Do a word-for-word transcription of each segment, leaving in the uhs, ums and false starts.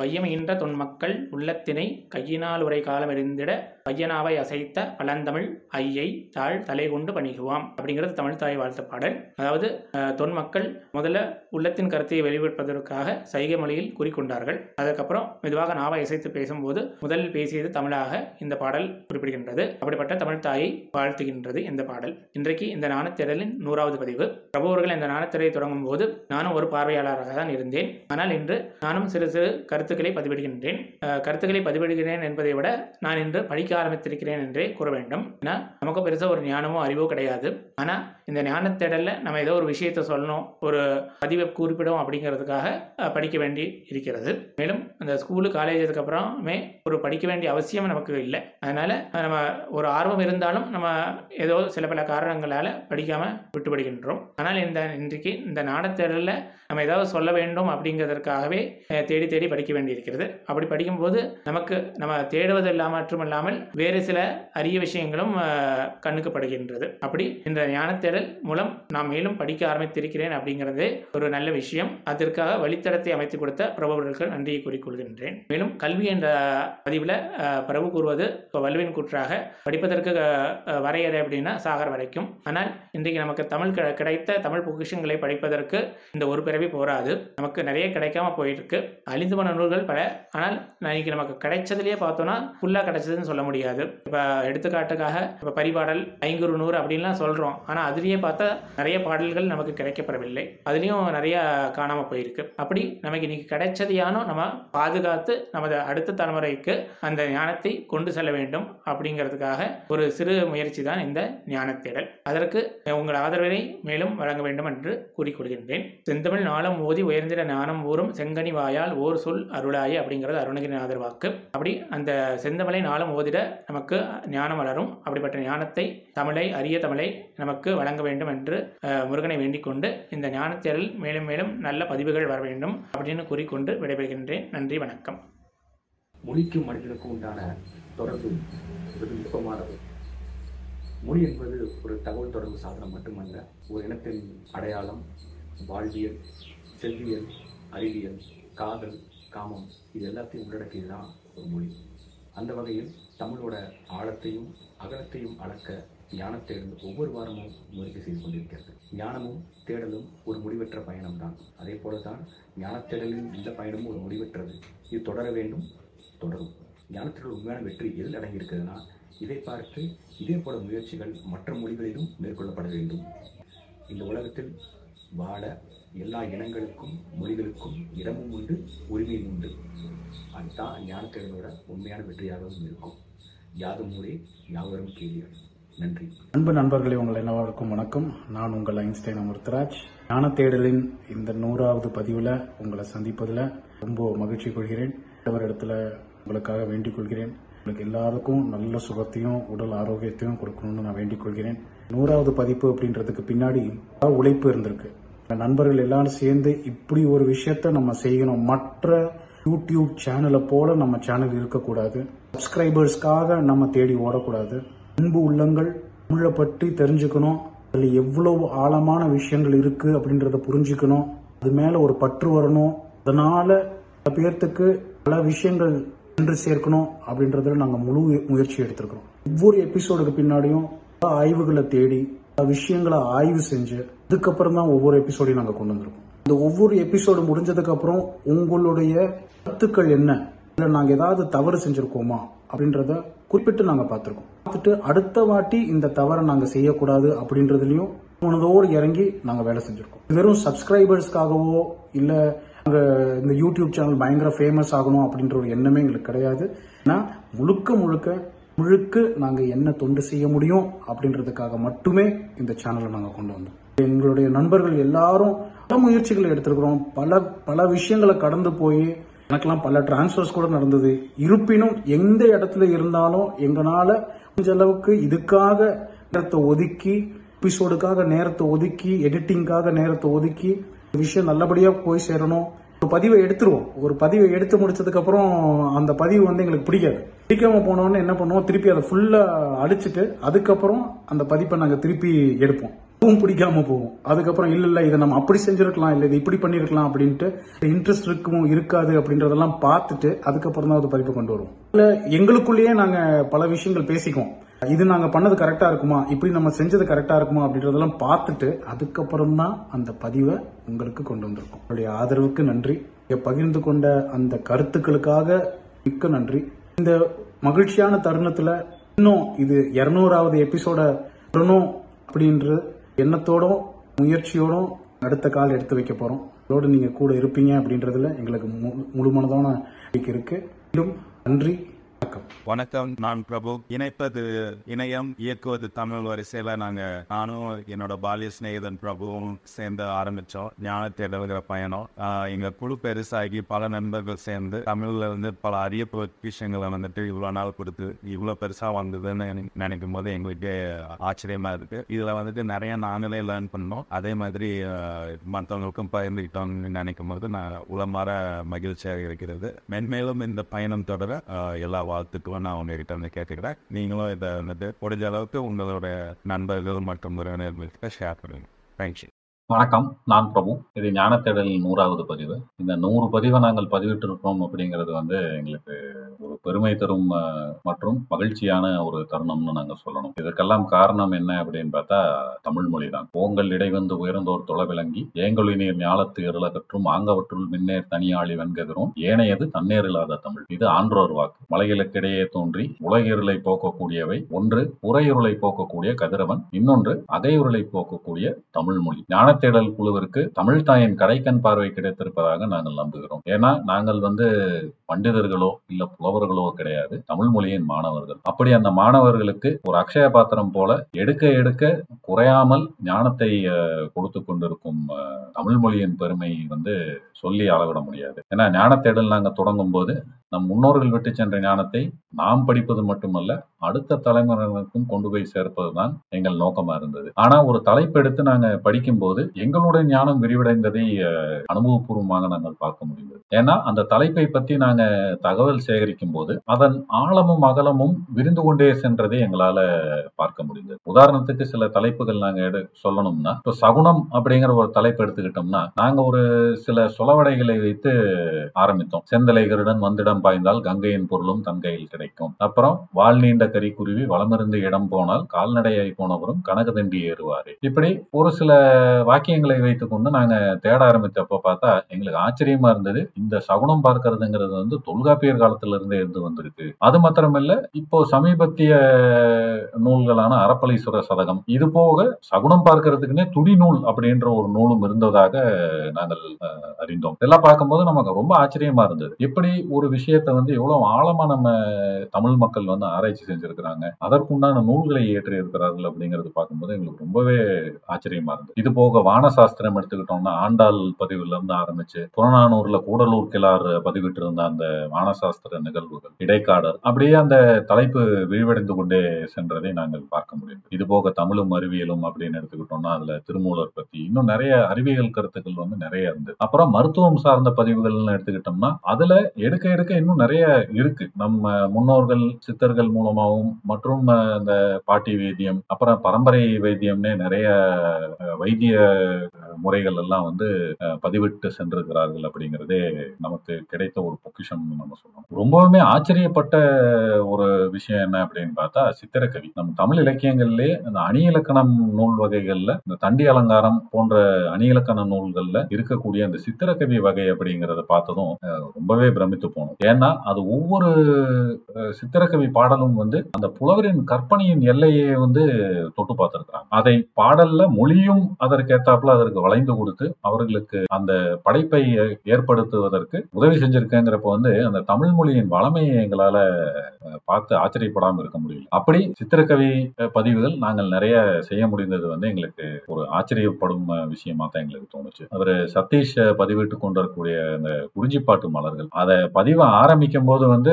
வையம் ஈன்ற தொன்மக்கள் உள்ளத்தினை கையினால் உரை காலம் எறிந்திட பையனாவை அசைத்த பழந்தமிழ் ஐயை தாழ் தலை கொண்டு பணிகுவாம் அப்படிங்கிறது தமிழ் தாய் வாழ்த்து பாடல். அதாவது தொன்மக்கள் முதல்ல உள்ளத்தின் கருத்தை வெளிப்படுத்துவதற்காக சைகை மொழியில் குறிக்கொண்டார்கள். அதுக்கப்புறம் மெதுவாக நாவை அசைத்து பேசும்போது முதல் பேசியது தமிழாக இந்த பாடல் குறிப்பிடுகின்றது. அப்படிப்பட்ட தமிழ் தாயை வாழ்த்துகின்றது இந்த பாடல். இன்றைக்கு இந்த நாணத்திரலின் நூறாவது பதிவு. பிரபுவர்கள் இந்த நாணத்திரையை தொடங்கும் போது நானும் ஒரு பார்வையாளராக தான் இருந்தேன். ஆனால் இன்று நானும் சிறு சிறு கருத்துக்களை பதிவிடுகின்றேன். கருத்துக்களை பதிவிடுகிறேன் என்பதை விட நான் இன்று படிக்க ஆரம்பித்திருக்கிறேன் என்றே கூற வேண்டும். ஏன்னா நமக்கு பெருசாக ஒரு ஞானமோ அறிவோ கிடையாது. ஆனால் இந்த ஞான தேடலில் நம்ம ஏதோ ஒரு விஷயத்தை சொல்லணும், ஒரு பதிவை குறிப்பிடும் அப்படிங்கிறதுக்காக படிக்க வேண்டி இருக்கிறது. மேலும் அந்த ஸ்கூலு காலேஜ் அதுக்கப்புறமே ஒரு படிக்க வேண்டிய அவசியம் நமக்கு இல்லை. அதனால் நம்ம ஒரு ஆர்வம் இருந்தாலும் நம்ம ஏதோ சில பல காரணங்களால் படிக்காமல் விட்டுப்படுகின்றோம். ஆனால் இந்த இன்றைக்கு இந்த ஞான தேடலில் நம்ம ஏதாவது சொல்ல வேண்டும் அப்படிங்கிறதுக்காகவே தேடி தேடி படிக்க வேண்டியிருக்கிறது. அப்படி படிக்கும்போது நமக்கு நம்ம தேடுவது இல்லாமல் மற்றும் இல்லாமல் வேறு சில அரிய விஷயங்களும் கண்ணுக்குப்படுகின்றது. அப்படி இந்த ஞானத்தேடல் மூலம் நாம் மேலும் படிக்க ஆரம்பித்திருக்கிறேன் அப்படிங்கிறது ஒரு நல்ல விஷயம். அதற்காக வழித்தடத்தை அமைத்துக் கொடுத்த பிரபுவர்களுக்கு நன்றியை கூறிக்கொள்கின்றேன். மேலும் கல்வி என்ற பதிவில் பிரபு கூறுவது வலுவின் கூற்றாக படிப்பதற்கு வரையறை அப்படின்னா சாகர் வரைக்கும். ஆனால் இன்றைக்கு நமக்கு தமிழ் கிடைத்த தமிழ் பொக்கிஷங்களை படிப்பதற்கு இந்த ஒரு பிறவி போராது, நமக்கு நிறைய கிடைக்காம போயிருக்கு. அழிந்து போன நூல்கள் பல. ஆனால் இன்னைக்கு நமக்கு கிடைச்சதுலேயே பார்த்தோம்னா ஃபுல்லாக கிடைச்சதுன்னு சொல்ல முடியாது. இப்போ எடுத்துக்காட்டுக்காக இப்போ பரிபாடல் ஐங்குறு நூறு அப்படின்லாம் சொல்கிறோம். ஆனால் அதுலேயே பார்த்தா நிறைய பாடல்கள் நமக்கு கிடைக்கப்படவில்லை, அதுலேயும் நிறைய காணாமல் போயிருக்கு. அப்படி நமக்கு இன்னைக்கு கிடைச்சதையானோ நம்ம பாதுகாத்து நமது அடுத்த தலைமுறைக்கு அந்த ஞானத்தை கொண்டு செல்ல வேண்டும் அப்படிங்கிறதுக்காக ஒரு சிறு முயற்சி தான் இந்த ஞானத்தேடல். அதற்கு உங்கள் ஆதரவினை மேலும் வழங்க வேண்டும் என்று கூறிக்கொள்கின்றேன். செந்தமிழ் நாளும் ஓதி உயர்ந்திட ஞானம் ஊறும் செங்கனி வாயால் ஓர் சொல் அருளாயே அப்படிங்கிறது அருணகிரிநாதர் வாக்கு. அப்படி அந்த செந்தமிழை நாளும் ஓதிட நமக்கு ஞானம் வளரும். அப்படிப்பட்ட ஞானத்தை தமிழை அரிய தமிழை நமக்கு வழங்க வேண்டும் என்று முருகனை வேண்டிக் கொண்டு இந்த ஞானத்தேடல் மேலும் மேலும் நல்ல பதிவுகள் வர வேண்டும் அப்படின்னு கூறிக்கொண்டு விடைபெறுகின்றேன். நன்றி, வணக்கம். மொழிக்கும் மனிதனுக்கும் உண்டான தொடர்பு என்பது நுட்பமானது. மொழி என்பது ஒரு தகவல் தொடர்பு சாதனம் மட்டுமல்ல, ஒரு இனத்தின் அடையாளம், வாழ்வியல், செல்வியல், அறிவியல், காதல், காமம், இது எல்லாத்தையும் உள்ளடக்கியதுதான் ஒரு மொழி. அந்த வகையில் தமிழோட ஆழத்தையும் அகலத்தையும் அளக்க ஞானத்தேடல் ஒவ்வொரு வாரமும் முயற்சி செய்து கொண்டிருக்கிறது. ஞானமும் தேடலும் ஒரு முடிவற்ற பயணம்தான். அதே போல தான் ஞானத்தேடலின் இந்த பயணமும் ஒரு முடிவற்றது. இது தொடர வேண்டும், தொடரும். ஞானத்தேடல் உண்மையான வெற்றி எதில் அடங்கியிருக்கிறதுனா, இதை பார்த்து இதே போல முயற்சிகள் மற்ற மொழிகளிலும் மேற்கொள்ளப்பட வேண்டும். இந்த உலகத்தில் வாழ எல்லா இனங்களுக்கும் மொழிகளுக்கும் இடமும் உண்டு, உரிமையும் உண்டு. அதுதான் ஞானத்தேடலோட உண்மையான வெற்றியாகவும் இருக்கும். யாதும் ஊரே யாவரும் கேள்விகள். நன்றி. அன்பு நண்பர்களே, உங்கள் எல்லாருக்கும் வணக்கம். நான் உங்கள் ஐன்ஸ்டைன் அமிர்தராஜ். ஞானத்தேடலின் இந்த நூறாவது பதிவில் உங்களை சந்திப்பதில் ரொம்ப மகிழ்ச்சி கொள்கிறேன். ஒவ்வொரு இடத்துல உங்களுக்காக வேண்டிக் கொள்கிறேன். உங்களுக்கு எல்லாருக்கும் நல்ல சுகத்தையும் உடல் ஆரோக்கியத்தையும் கொடுக்கணும்னு நான் வேண்டிக் கொள்கிறேன். நூறாவது பதிப்பு அப்படின்றதுக்கு பின்னாடி உழைப்பு இருந்திருக்கு. நண்பர்கள் எல்லாரும் சேர்ந்து இப்படி ஒரு விஷயத்த நம்ம செய்யணும். மற்ற யூடியூப் சேனலை போல நம்ம சேனல் இருக்கக்கூடாது. சப்ஸ்கிரைபர்ஸ்க்காக நம்ம தேடி ஓடக்கூடாது. அன்பு உள்ளங்கள் தமிழை பற்றி தெரிஞ்சுக்கணும். அதில் எவ்வளவு ஆழமான விஷயங்கள் இருக்கு அப்படின்றத புரிஞ்சுக்கணும். அது மேல ஒரு பற்று வரணும். அதனால பல பேர்த்துக்கு பல விஷயங்கள் சென்று சேர்க்கணும் அப்படின்றதுல நாங்கள் முழு முயற்சி எடுத்திருக்கிறோம். ஒவ்வொரு எபிசோடுக்கு பின்னாடியும் ஆய்வுகளை தேடி விஷயங்களை ஆய்வு செஞ்சு அதுக்கப்புறம் தான் ஒவ்வொரு எபிசோடையும் நாங்கள் கொண்டு வந்திருக்கோம். இந்த ஒவ்வொரு எபிசோடு முடிஞ்சதுக்கு அப்புறம் உங்களுடைய கருத்துக்கள் என்ன, இல்லை நாங்கள் ஏதாவது தவறு செஞ்சிருக்கோமா அப்படின்றத குறிப்பிட்டு நாங்கள் பார்த்துருக்கோம். பார்த்துட்டு அடுத்த வாட்டி இந்த தவறை நாங்கள் செய்யக்கூடாது அப்படின்றதுலையும் உணர்வோடு இறங்கி நாங்கள் வேலை செஞ்சிருக்கோம். வெறும் சப்ஸ்கிரைபர்ஸ்க்காகவோ இல்லை நாங்கள் இந்த யூடியூப் சேனல் பயங்கர ஃபேமஸ் ஆகணும் அப்படின்ற ஒரு எண்ணமே எங்களுக்கு கிடையாது. ஏன்னா முழுக்க முழுக்க முழுக்கு நாங்கள் என்ன தொண்டு செய்ய முடியும் அப்படின்றதுக்காக மட்டுமே இந்த சேனலை நாங்கள் கொண்டு வந்தோம். எங்களுடைய நண்பர்கள் எல்லாரும் பல முயற்சிகளை எடுத்திருக்கிறோம். பல பல விஷயங்களை கடந்து போய் எனக்கெல்லாம் பல டிரான்ஸ்ஃபர்ஸ் கூட நடந்தது. இருப்பினும் எந்த இடத்துல இருந்தாலும் எங்களால் கொஞ்ச அளவுக்கு இதுக்காக நேரத்தை ஒதுக்கி, எபிசோடுக்காக நேரத்தை ஒதுக்கி, எடிட்டிங்காக நேரத்தை ஒதுக்கி விஷயம் நல்லபடியாக போய் சேரணும். ஒரு பதிவை எடுத்துருவோம். ஒரு பதிவை எடுத்து முடிச்சதுக்கு அப்புறம் அந்த பதிவு வந்து எங்களுக்கு பிடிக்காது. பிடிக்காம போனோன்னு என்ன பண்ணுவோம், திருப்பி அதை ஃபுல்லா அடிச்சுட்டு அதுக்கப்புறம் அந்த பதிப்பை நாங்கள் திருப்பி எடுப்போம். அதுவும் பிடிக்காம போகும். அதுக்கப்புறம் இல்ல இல்ல இதை நம்ம அப்படி செஞ்சிருக்கலாம், இல்ல இது இப்படி பண்ணிருக்கலாம் அப்படின்ட்டு இன்ட்ரெஸ்ட் இருக்குமோ இருக்காது அப்படின்றதெல்லாம் பார்த்துட்டு அதுக்கப்புறம் தான் அது பதிப்பு கொண்டு வருவோம். இல்ல எங்களுக்குள்ளேயே நாங்க பல விஷயங்கள் பேசிக்குவோம், இது நாங்க பண்ணது கரெக்டா இருக்குமா, இப்படி நம்ம செஞ்சது கரெக்டா இருக்குமா அப்படின்றதெல்லாம் பார்த்துட்டு அதுக்கப்புறம் தான் அந்த பதிவை உங்களுக்கு கொண்டு வந்திருக்கோம். உங்களுடைய ஆதரவுக்கு நன்றி, பகிர்ந்து கொண்ட அந்த கருத்துக்களுக்காக மிக்க நன்றி. இந்த மகிழ்ச்சியான தருணத்துல இன்னும் இது இருநூறாவது எபிசோட வரணும் அப்படின்ற எண்ணத்தோடும் முயற்சியோடும் அடுத்த கால் எடுத்து வைக்க போறோம். இதோட நீங்க கூட இருப்பீங்க அப்படின்றதுல எங்களுக்கு முழுமனதான நம்பிக்கை இருக்கு. மீண்டும் நன்றி, வணக்கம். வணக்கம், நான் பிரபு. இணைப்பது இணையம் இயக்குவது தமிழ் வரிசையில நாங்க நானும் என்னோட பாலிய ஸ்நேகிதன் பிரபுவும் சேர்ந்து ஆரம்பிச்சோம் ஞானத்தை எழுதுகிற பயணம். எங்க குழு பெருசாகி பல நண்பர்கள் சேர்ந்து தமிழ்ல வந்து பல அரிய விஷயங்களை வந்துட்டு இவ்வளவு நாள் கொடுத்து இவ்வளவு பெருசா வந்ததுன்னு நினைக்கும் போது எங்களுக்கு ஆச்சரியமா இருக்கு. இதுல வந்துட்டு நிறைய நாங்களே லேர்ன் பண்ணோம், அதே மாதிரி மற்றவங்களுக்கும் பகிர்ந்துக்கிட்டோம்னு நினைக்கும் போது நான் உளமாற மகிழ்ச்சியாக இருக்கிறது. மென்மேலும் இந்த பயணம் தொடர எல்லா வாழ்த்துக்களும் நான் உங்ககிட்ட வந்து கேட்டுக்கிறேன். நீங்களும் இதை வந்துட்டு முடிஞ்ச அளவுக்கு உங்களோட நண்பர்கள் மற்றும் உறவினர்களுக்கு ஷேர் பண்ணுங்க. தேங்க்யூ. வணக்கம், நான் பிரபு. இது ஞான தேடலின் நூறாவது பதிவு. இந்த நூறு பதிவை நாங்கள் பதிவிட்டு இருக்கோம் அப்படிங்கிறது வந்து எங்களுக்கு ஒரு பெருமை தரும் மற்றும் மகிழ்ச்சியான ஒரு தருணம்னு நாங்கள் சொல்லணும். இதற்கெல்லாம் காரணம் என்ன அப்படின்னு பார்த்தா தமிழ் மொழி தான். ஓங்கல் இடை வந்து உயர்ந்தோர் தொலை விளங்கி ஏங்கொழி நீர் ஞாலத்து இருள கற்றும் ஆங்கவற்றுள் மின்னேர் தனியாளி வெண்கதிரும் ஏனையது தன்னேறில்லாத தமிழ். இது ஆன்றோர் வாக்கு. மலைகளுக்கிடையே தோன்றி உலகிருளை போக்கக்கூடியவை ஒன்று உரையுருளை போக்கக்கூடிய கதிரவன், இன்னொன்று அகையுருளை போக்கக்கூடிய தமிழ் மொழி. ஞான தேடல் குழுவிற்கு தமிழ் தாயின் கடைக்கண் பார்வை கிடைத்திருப்பதாக நாங்கள் நம்புகிறோம். ஏன்னா நாங்கள் வந்து பண்டிதர்களோ இல்ல புலவர்களோ கிடையாது, தமிழ் மொழியின் மாணவர்கள். அப்படி அந்த மாணவர்களுக்கு ஒரு அக்ஷய பாத்திரம் போல எடுக்க எடுக்க குறையாமல் ஞானத்தை கொடுத்து கொண்டிருக்கும் தமிழ் மொழியின் பெருமை வந்து சொல்லி அளவிட முடியாது. ஏன்னா ஞான தேடல் நாங்கள் தொடங்கும் போது நம் முன்னோர்கள் விட்டு சென்ற ஞானத்தை நாம் படிப்பது மட்டுமல்ல அடுத்த தலைமுறையினருக்கும் கொண்டு போய் சேர்ப்பதுதான் எங்கள் நோக்கமா இருந்தது. ஆனா ஒரு தலைப்பெடுத்து நாங்க படிக்கும் போது எங்களுடைய ஞானம் விரிவடைந்ததை அனுபவபூர்வமாக நாங்கள் பார்க்க முடிந்தது. ஏன்னா அந்த தலைப்பை பற்றி நாங்க தகவல் சேகரிக்கும் போது அதன் ஆழமும் அகலமும் விரிந்து கொண்டே சென்றதை எங்களால பார்க்க முடிந்தது. உதாரணத்துக்கு சில தலைப்புகள் நாங்க எடு சொல்லணும்னா, இப்போ சகுனம் அப்படிங்கிற ஒரு தலைப்பு எடுத்துக்கிட்டோம்னா நாங்க ஒரு சில சொலவடைகளை வைத்து ஆரம்பித்தோம். செந்தலை கருடன் வந்திடம் பாய்ந்தால் கங்கையின் பொருளும் தன் கையில் கிடைக்கும். அப்புறம் வால் நீண்ட கறி குருவி வளமிருந்து இடம் போனால் கால்நடையை போனவரும் கனக தண்டி ஏறுவாரு. இப்படி ஒரு சில வாக்கியங்களை வைத்துக் கொண்டு நாங்க தேட ஆரம்பித்தப்ப பார்த்தா எங்களுக்கு ஆச்சரியமா இருந்தது. இந்த சகுனம் பார்க்கிறதுங்கிறது வந்து தொல்காப்பியர் காலத்துல இருந்து இருந்து வந்திருக்கு. அது மாத்திரமல்ல, இப்போ சமீபத்திய நூல்களான அறப்பளீஸ்வர சதகம், இது போக சகுனம் பார்க்கிறதுக்குன்னே துடி நூல் அப்படின்ற ஒரு நூலும் இருந்ததாக நாங்கள் அறிந்தோம். இதெல்லாம் பார்க்கும்போது நமக்கு ரொம்ப ஆச்சரியமா இருந்தது. இப்படி ஒரு விஷயம் வந்து எவ்வளவு ஆழமா நம்ம தமிழ் மக்கள் வந்து ஆராய்ச்சி செஞ்சிருக்கிறாங்க, அதற்குண்டான நூல்களை ஏற்றி இருக்கிறார்கள் அப்படிங்கறது பார்க்கும்போது எங்களுக்கு ரொம்பவே ஆச்சரியமா இருந்தது. இது போக வானசாஸ்திரம் எடுத்துக்கிட்டோம்னா ஆண்டாள் பதிவுல இருந்து ஆரம்பிச்சு புறநானூர்ல கூடலூர் கிளார் பதிவிட்டு இருந்த அந்த வானசாஸ்திர நிகழ்வுகள், இடைக்காடர், அப்படியே அந்த தலைப்பு விரிவடைந்து கொண்டே சென்றதை நாங்கள் பார்க்க முடியும். இது போக தமிழும் அறிவியலும் அப்படின்னு எடுத்துக்கிட்டோம்னா அதுல திருமூலர் பத்தி இன்னும் நிறைய அறிவியல் கருத்துக்கள் வந்து நிறைய இருந்தது. அப்புறம் மருத்துவம் சார்ந்த பதிவுகள்னு எடுத்துக்கிட்டோம்னா அதுல எடுக்க எடுக்க இன்னும் நிறைய இருக்கு. நம்ம முன்னோர்கள் சித்தர்கள் மூலமாகவும் மற்றும் இந்த பாட்டி வைத்தியம் அப்புறம் பரம்பரை வைத்தியம்னே நிறைய வைத்திய முறைகள் எல்லாம் வந்து பதிவிட்டு சென்றிருக்கிறார்கள் அப்படிங்கிறதே நமக்கு கிடைத்த ஒரு பொக்கிஷம் நம்ம சொல்லணும். ரொம்பவுமே ஆச்சரியப்பட்ட ஒரு விஷயம் என்ன அப்படின்னு பார்த்தா சித்திரக்கவி. நம்ம தமிழ் இலக்கியங்கள்லயே அந்த அணி இலக்கணம் நூல் வகைகள்ல இந்த தண்டி அலங்காரம் போன்ற அணி இலக்கண நூல்கள்ல இருக்கக்கூடிய அந்த சித்திரக்கவி வகை அப்படிங்கிறத பார்த்ததும் ரொம்பவே பிரமித்து போனோம். ஏன்னா அது ஒவ்வொரு சித்திரக்கவி பாடலும் வந்து அந்த புலவரின் கற்பனையின் எல்லையை வந்து தொட்டு பார்த்திருக்கிறாங்க. அதை பாடல்ல மொழியும் அதற்கேத்தாப்புல அதற்கு வளைந்து கொடுத்து அவர்களுக்கு அந்த படைப்பை ஏற்படுத்துவதற்கு உதவி செஞ்சிருக்கேங்கிறப்ப வந்து அந்த தமிழ் மொழியின் வளமையை எங்களால பார்த்து ஆச்சரியப்படாமல் இருக்க முடியல. அப்படி சித்திரக்கவி பதிவுகள் நாங்கள் நிறைய செய்ய முடிந்தது வந்து எங்களுக்கு ஒரு ஆச்சரியப்படும் விஷயமா தான் எங்களுக்கு தோணுச்சு. அவர் சதீஷ் பதிவிட்டு கொண்டிருக்கக்கூடிய அந்த குறிஞ்சிப்பாட்டு மலர்கள், அதை பதிவை ஆரம்பிக்கும் போது வந்து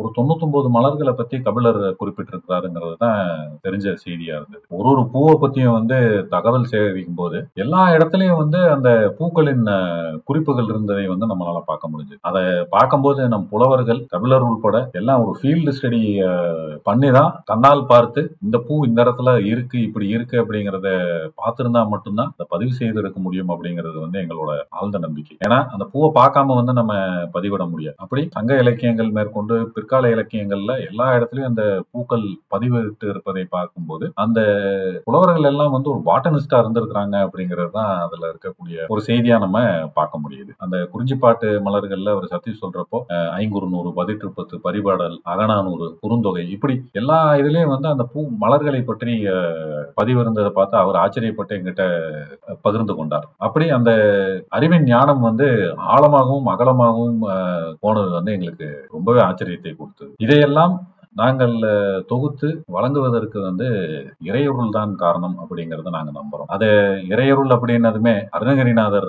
ஒரு தொண்ணூத்தி ஒன்பது மலர்களை பத்தி கபிலர் குறிப்பிட்டிருக்கிறாருங்கிறது தான் தெரிஞ்ச செய்தியா இருந்தது. ஒரு ஒரு பூவை பத்தியும் வந்து தகவல் சேகரிக்கும் போது எல்லா இடத்துலையும் வந்து அந்த பூக்களின் குறிப்புகள் இருந்ததை வந்து நம்மளால பார்க்க முடிஞ்சது. அதை பார்க்கும்போது நம் புலவர்கள் தமிழர் உள்பட எல்லாம் ஒரு ஃபீல்டு ஸ்டடி பண்ணிதான் கண்ணால் பார்த்து இந்த பூ இந்த இடத்துல இருக்கு இப்படி இருக்கு அப்படிங்கறத பார்த்திருந்தா மட்டும்தான் அதை பதிவு செய்து இருக்க முடியும் அப்படிங்கிறது வந்து எங்களோட ஆழ்ந்த நம்பிக்கை. ஏன்னா அந்த பூவை பார்க்காம வந்து நம்ம பதிவிட முடியாது. அப்படி சங்க இலக்கியங்கள் மேற்கொண்டு பிற்கால இலக்கியங்கள்ல எல்லா இடத்துலயும் அந்த பூக்கள் பதிவிட்டு இருப்பதை பார்க்கும்போது அந்த புலவர்கள் எல்லாம் வந்து ஒரு பாட்டனிஸ்டா இருந்திருக்கிறாங்க அப்படிங்கிறது தான் அதுல இருக்கக்கூடிய ஒரு செய்தியா நம்ம பார்க்க முடியுது. அந்த குறிஞ்சிப்பாட்டு மலர்கள்ல அவர் சதீஷ் சொல்றப்போ ஐங்குறு நூறு பதிற்றுப்பத்து பரிபாடல் அகநானூறு குறுந்தொகை இப்படி எல்லா இதுலயும் வந்து அந்த பூ மலர்களை பற்றி பதிவிருந்ததை பார்த்து அவர் ஆச்சரியப்பட்டு எங்கிட்ட பகிர்ந்து கொண்டார். அப்படி அந்த அறிவின் ஞானம் வந்து ஆழமாகவும் அகலமாகவும் போனது வந்து எங்களுக்கு ரொம்பவே ஆச்சரியத்தை கொடுத்தது. இதையெல்லாம் நாங்கள் தொகுத்து வழங்குவதற்கு வந்து இறையருள் தான் காரணம் அப்படிங்கறத நாங்க நம்புறோம். அது இறையருள் அப்படின்னதுமே அருணகிரிநாதர்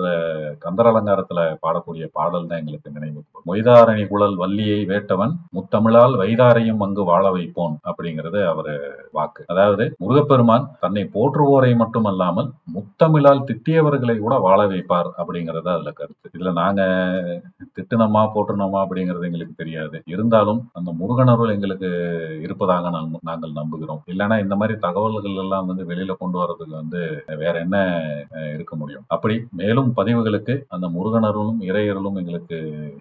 கந்தரலங்காரத்துல பாடக்கூடிய பாடல் தான் எங்களுக்கு நினைவு. மொய்தாரணி குழல் வள்ளியை வேட்டவன் முத்தமிழால் வைதாரையும் அங்கு வாழ வைப்போன் அப்படிங்கிறது அவரு வாக்கு. அதாவது முருகப்பெருமான் தன்னை போற்றுவோரை மட்டுமல்லாமல் முத்தமிழால் திட்டியவர்களை கூட வாழ வைப்பார் அப்படிங்கறத அதுல கருத்து. இதுல நாங்க திட்டினமா போற்றுனோமா அப்படிங்கிறது எங்களுக்கு தெரியாது. இருந்தாலும் அந்த முருகனருள் எங்களுக்கு இருப்பதாக நாங்கள் நம்புகிறோம். இல்லைன்னா இந்த மாதிரி தகவல்கள் எல்லாம் வந்து வெளியில கொண்டு வர்றதுக்கு வந்து வேற என்ன இருக்க முடியும். அப்படி மேலும் பதிவுகளுக்கு அந்த முருகனருளும் இறையருளும் எங்களுக்கு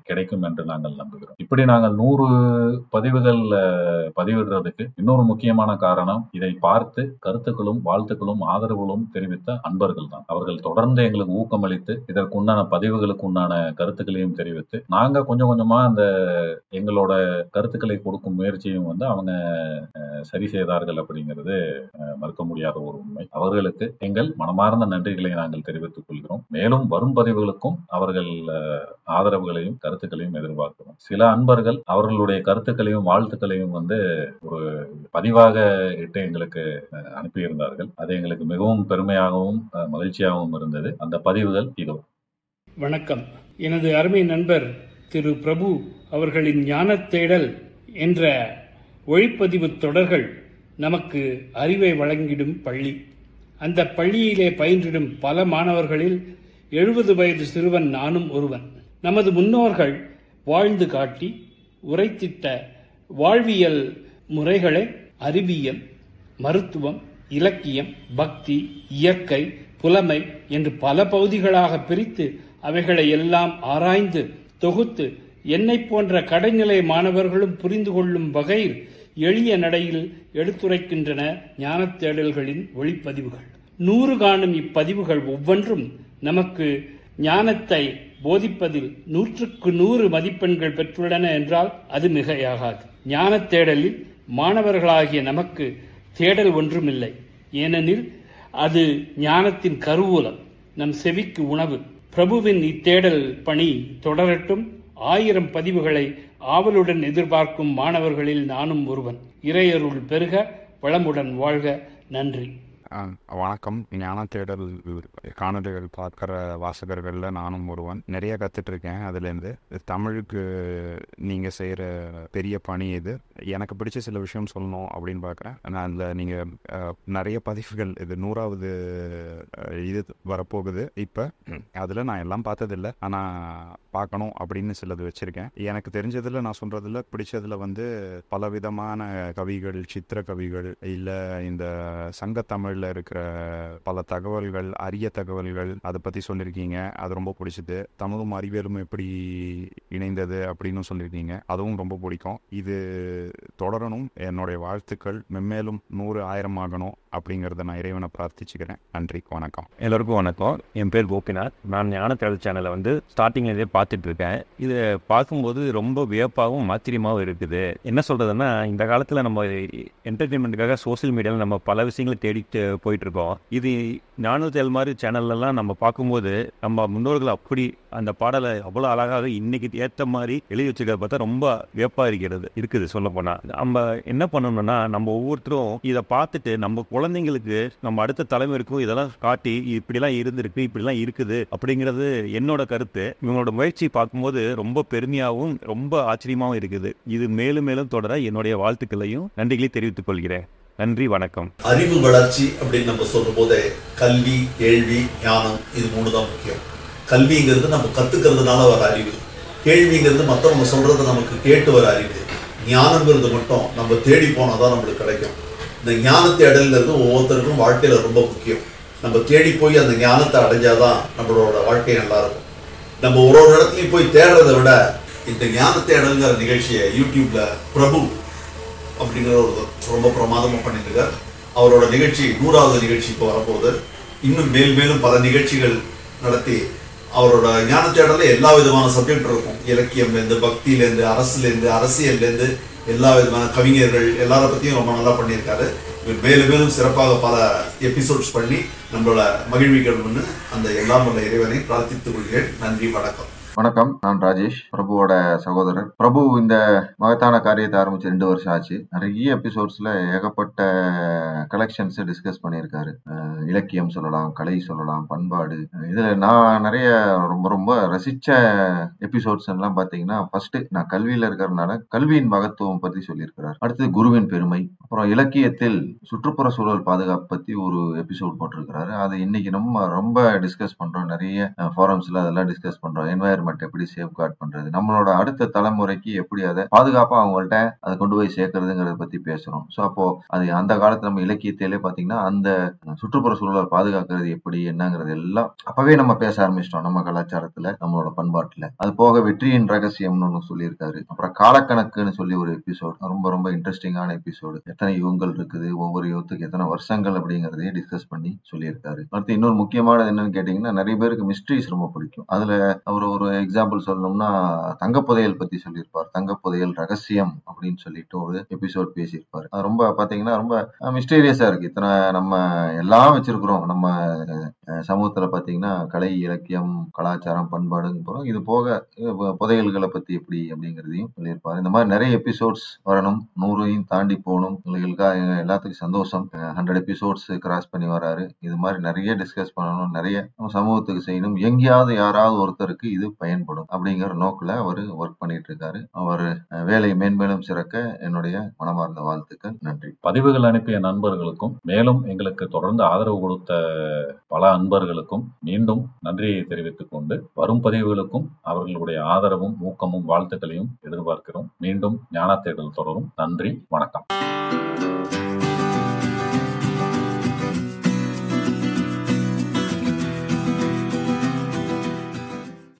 கிடைக்கும் என்று நாங்கள் நம்புகிறோம். இப்படி நாங்கள் நூறு பதிவுகள் பதிவிடுறதுக்கு இன்னொரு முக்கியமான காரணம் இதை பார்த்து கருத்துக்களும் வாழ்த்துக்களும் ஆதரவுகளும் தெரிவித்த அன்பர்கள் தான். அவர்கள் தொடர்ந்து எங்களுக்கு ஊக்கமளித்து இதற்குண்டான பதிவுகளுக்கு உண்டான கருத்துக்களையும் தெரிவித்து நாங்க கொஞ்சம் கொஞ்சமா அந்த எங்களோட கருத்துக்களை கொடுக்கும் முயற்சி வந்து அவங்க சரி செய்தார்கள் அப்படிங்கிறது மறுக்க முடியாத ஒரு உண்மை. அவர்களுக்கு எங்கள் மனமார்ந்த நன்றிகளை நாங்கள் தெரிவித்துக் கொள்கிறோம். மேலும் வரும் பதிவுகளுக்கும் அவர்கள் ஆதரவுகளையும் கருத்துக்களையும் எதிர்பார்க்கிறோம். சில அன்பர்கள் அவர்களுடைய கருத்துக்களையும் வாழ்த்துக்களையும் வந்து ஒரு பதிவாக இட்டு எங்களுக்கு அனுப்பியிருந்தார்கள். அது எங்களுக்கு மிகவும் பெருமையாகவும் மகிழ்ச்சியாகவும் இருந்தது. அந்த பதிவுகள் இதோ. வணக்கம். எனது அருமை நண்பர் திரு பிரபு அவர்களின் ஞான தேடல் என்ற ஒளிப்பதிவு தொடர்கள் நமக்கு அறிவை வழங்கிடும் பள்ளி. அந்த பள்ளியிலே பயின்றிடும் பல மாணவர்களில் எழுபது வயது சிறுவன் நானும் ஒருவன். நமது முன்னோர்கள் வாழ்ந்து காட்டி உரைத்திட்ட வாழ்வியல் முறைகளே அறிவியல், மருத்துவம், இலக்கியம், பக்தி, இயற்கை, புலமை என்று பல பகுதிகளாக பிரித்து அவைகளை எல்லாம் ஆராய்ந்து தொகுத்து என்னை போன்ற கடைநிலை மாணவர்களும் புரிந்து கொள்ளும் வகையில் எளிய நடையில் எடுத்துரைக்கின்றன ஞான தேடல்களின் ஒளிப்பதிவுகள். நூறு காணும் இப்பதிவுகள் ஒவ்வொன்றும் நமக்கு ஞானத்தை போதிப்பதில் நூற்றுக்கு நூறு மதிப்பெண்கள் பெற்றுள்ளன என்றால் அது மிகையாகாது. ஞான தேடலில் மாணவர்களாகிய நமக்கு தேடல் ஒன்றுமில்லை. ஏனெனில் அது ஞானத்தின் கருவூலம், நம் செவிக்கு உணவு. பிரபுவின் இத்தேடல் பணி தொடரட்டும். ஆயிரம் பதிவுகளை ஆவலுடன் எதிர்பார்க்கும் மாணவர்களில் நானும் ஒருவன். இறையருள் பெருக, வளமுடன் வாழ்க. நன்றி. வணக்கம். ஞான தேடல் காணொலிகள் பார்க்குற வாசகர்களில் நானும் ஒருவன். நிறைய கற்றுட்ருக்கேன். அதுலேருந்து தமிழுக்கு நீங்கள் செய்கிற பெரிய பணி இது. எனக்கு பிடிச்ச சில விஷயம் சொல்லணும் அப்படின்னு பார்க்குறேன். நான் அதில் நீங்கள் நிறைய பதிவுகள், இது நூறாவது இது வரப்போகுது இப்போ. அதில் நான் எல்லாம் பார்த்ததில்லை, ஆனால் பார்க்கணும் அப்படின்னு சிலது வச்சுருக்கேன். எனக்கு தெரிஞ்சதில் நான் சொல்கிறதில் பிடிச்சதில் வந்து பலவிதமான கவிகள், சித்திர கவிகள், இல்லை இந்த சங்கத்தமிழ் இருக்கிற பல தகவல்கள், அரிய தகவல்கள், அதை பற்றி சொல்லியிருக்கீங்க. அது ரொம்ப பிடிச்சது. தமிழும் அறிவியலும் எப்படி இணைந்தது அப்படின்னு சொல்லியிருக்கீங்க. அதுவும் ரொம்ப பிடிக்கும். இது தொடரணும். என்னுடைய வாழ்த்துக்கள். மென்மேலும் நூறு ஆயிரம் ஆகணும் அப்படிங்கிறத நான் இறைவனை பிரார்த்திச்சுக்கிறேன். நன்றி. வணக்கம். எல்லாருக்கும் வணக்கம். என் பேர் கோபிநாத். நான் ஞான தேடல் சேனலை வந்து ஸ்டார்டிங்ல இதே பார்த்துட்டு இருக்கேன். இதை பார்க்கும்போது ரொம்ப வியப்பாகவும் ஆச்சரியமாகவும் இருக்குது. என்ன சொல்றதுன்னா, இந்த காலத்தில் நம்ம என்டர்டெயின்மெண்ட்டுக்காக சோசியல் மீடியாவில் நம்ம பல விஷயங்களை தேடி போயிட்டு இருக்கோம். இது ஞான தேடல் மாதிரி சேனல்லாம் நம்ம பார்க்கும்போது நம்ம முன்னோர்கள் அப்படி அந்த பாடலை அவ்வளோ அழகாக இன்னைக்கு ஏற்ற மாதிரி எழுதி வச்சுக்கிறத பார்த்தா ரொம்ப வியப்பா இருக்கிறது இருக்குது சொல்ல போனா. நம்ம என்ன பண்ணணும்னா, நம்ம ஒவ்வொருத்தரும் இதை பார்த்துட்டு நம்ம குழந்தைங்களுக்கு, நம்ம அடுத்த தலைமுறைக்கும் இதெல்லாம் காட்டி இப்படிலாம் இருந்திருக்கு, இப்படிலாம் இருக்குது அப்படிங்கிறது என்னோட கருத்து. இவங்களோட முயற்சி பார்க்கும்போது ரொம்ப பெருமையாகவும் ரொம்ப ஆச்சரியமாகவும் இருக்குது. இது மேலும் மேலும் தொடர என்னுடைய வாழ்த்துக்களையும் நன்றிகளையும் தெரிவித்துக் கொள்கிறேன். நன்றி, வணக்கம். அறிவு வளர்ச்சி அப்படின்னு நம்ம சொல்லும் போது கல்வி, கேள்வி, ஞானம், இது மூணு தான் முக்கியம். கல்விங்கிறது நம்ம கத்துக்கிறதுனால வர அறிவு, கேள்விங்கிறது மற்றவங்க சொல்றதை நமக்கு கேட்டு வர அறிவு, ஞானங்கிறது மட்டும் நம்ம தேடி போனாதான் நம்மளுக்கு கிடைக்கும். இந்த ஞானத்தை அடையிறது ஒவ்வொருத்தருக்கும் வாழ்க்கையில ரொம்ப முக்கியம். நம்ம தேடி போய் அந்த ஞானத்தை அடைஞ்சாதான் நம்மளோட வாழ்க்கை நல்லா இருக்கும். நம்ம ஒரு ஒரு இடத்துலையும் போய் தேடுறதை விட இந்த ஞானத்தை அடைங்கிற நிகழ்ச்சியை யூடியூப்ல பிரபு அப்படிங்கிற ஒரு ரொம்ப பிரமாதமாக பண்ணிட்டு இருக்கார். அவரோட நிகழ்ச்சி நூறாவது நிகழ்ச்சி இப்போ வரப்போகுது. இன்னும் மேல் மேலும் பல நிகழ்ச்சிகள் நடத்தி அவரோட ஞானத்தை அடையில எல்லா விதமான சப்ஜெக்ட் இருக்கும். இலக்கியம்லேருந்து, பக்தியிலேருந்து, அரசுலேருந்து, அரசியல்லேருந்து, எல்லா விதமான கவிஞர்கள் எல்லார பற்றியும் ரொம்ப நல்லா பண்ணியிருக்காரு. இவர் மேலும் மேலும் சிறப்பாக பல எபிசோட்ஸ் பண்ணி நம்மளோட மகிழ்விக்கணும்னு அந்த எல்லாம் உள்ள இறைவனை பிரார்த்தித்துக் கொள்கிறேன். நன்றி, வணக்கம். வணக்கம், நான் ராஜேஷ், பிரபுவோட சகோதரன். பிரபு இந்த மகத்தான காரியத்தை ஆரம்பிச்சு ரெண்டு வருஷம் ஆச்சு. நிறைய எபிசோட்ஸ்ல ஏகப்பட்ட கலெக்ஷன்ஸ் டிஸ்கஸ் பண்ணியிருக்காரு. இலக்கியம் சொல்லலாம், கலை சொல்லலாம், பண்பாடு. இதுல நான் நிறைய ரொம்ப ரொம்ப ரசிச்ச எபிசோட்ஸ் எல்லாம் பாத்தீங்கன்னா, ஃபர்ஸ்ட் நான் கல்வியில இருக்கிறதுனால கல்வியின் மகத்துவம் பத்தி சொல்லியிருக்கிறார். அடுத்தது குருவின் பெருமை, அப்புறம் இலக்கியத்தில் சுற்றுப்புற சூழல் பாதுகாப்பு பத்தி ஒரு எபிசோட் போட்டிருக்கிறாரு. அதை இன்னைக்கு நம்ம ரொம்ப டிஸ்கஸ் பண்றோம். நிறைய ஃபாரம்ஸ்ல அதெல்லாம் டிஸ்கஸ் பண்றோம். என்வாயர் எப்படி சேஃப்கார்ட் பண்றது, நம்மளோட அடுத்த தலைமுறைக்கு எப்படி அதை பாதுகாப்பா அவங்கள்ட்ட அதை கொண்டு போய் சேர்க்கறதுங்கிறத பத்தி பேசுறோம். சோ அப்போ அது அந்த காலத்துல நம்ம இலக்கியத்திலே பாத்தீங்கன்னா அந்த சுற்றுப்புற சூழலை பாதுகாக்கிறது எப்படி என்னங்கிறது எல்லாம் அப்பவே நம்ம பேச ஆரம்பிச்சிட்டோம். நம்ம கலாச்சாரத்துல, நம்மளோட பண்பாட்டுல. அது போக வெற்றியின் ரகசியம்னு ஒண்ணு சொல்லியிருக்காரு. அப்புறம் காலக்கணக்குன்னு சொல்லி ஒரு எபிசோட், ரொம்ப ரொம்ப இன்ட்ரெஸ்டிங்கான எபிசோடு. எத்தனை யுகங்கள் இருக்குது, ஒவ்வொரு யுகத்துக்கு எத்தனை வருஷங்கள் அப்படிங்கறதையே டிஸ்கஸ் பண்ணி சொல்லியிருக்காரு. அடுத்து இன்னொரு முக்கியமானது என்னன்னு கேட்டீங்கன்னா, நிறைய பேருக்கு மிஸ்ட்ரிஸ் ரொம்ப பிடிக்கும். அதுல அவர் ஒரு எக்ஸாம்பிள் சொல்லணும்னா தங்கப்புதையல் பத்தி சொல்லியிருப்பார். தங்கப்புதையல் ரகசியம் அப்படின்னு சொல்லிட்டு ஒரு எபிசோட் பேசியிருப்பாரு. அது ரொம்ப பாத்தீங்கன்னா ரொம்ப மிஸ்டீரியஸா இருக்கு. இத்தனை நம்ம எல்லாம் வச்சிருக்கிறோம் நம்ம சமூகத்துல பாத்தீங்கன்னா, கலை, இலக்கியம், கலாச்சாரம், பண்பாடுன்னு போறோம். இது போக புதையல்களை பத்தி எப்படி அப்படிங்கிறதையும் சொல்லியிருப்பாரு. இந்த மாதிரி நிறைய எபிசோட்ஸ் வரணும், நூறையும் தாண்டி போகணும். எங்களுக்காக எல்லாத்துக்கும் சந்தோஷம். ஹண்ட்ரட் எபிசோட்ஸ் கிராஸ் பண்ணி வராரு. இது மாதிரி நிறைய டிஸ்கஸ் பண்ணணும், நிறைய சமூகத்துக்கு செய்யணும். எங்கேயாவது யாராவது ஒருத்தருக்கு இது பயன்படும் அப்படிங்கிற நோக்குல அவரு ஒர்க் பண்ணிட்டு இருக்காரு. அவர் வேலை மேன்மேலும் சிறக்க என்னுடைய மனமார்ந்த வாழ்த்துக்கள். நன்றி. பதிவுகள் அனுப்பிய நண்பர்களுக்கும் மேலும் எங்களுக்கு தொடர்ந்து ஆதரவு கொடுத்த பல அன்பர்களுக்கும் மீண்டும் நன்றியை தெரிவித்துக் கொண்டு வரும் பதிவுகளுக்கும் அவர்களுடைய ஆதரவும் ஊக்கமும் வாழ்த்துக்களையும் எதிர்பார்க்கிறோம். மீண்டும் ஞான தேடல் தொடரும். நன்றி, வணக்கம்.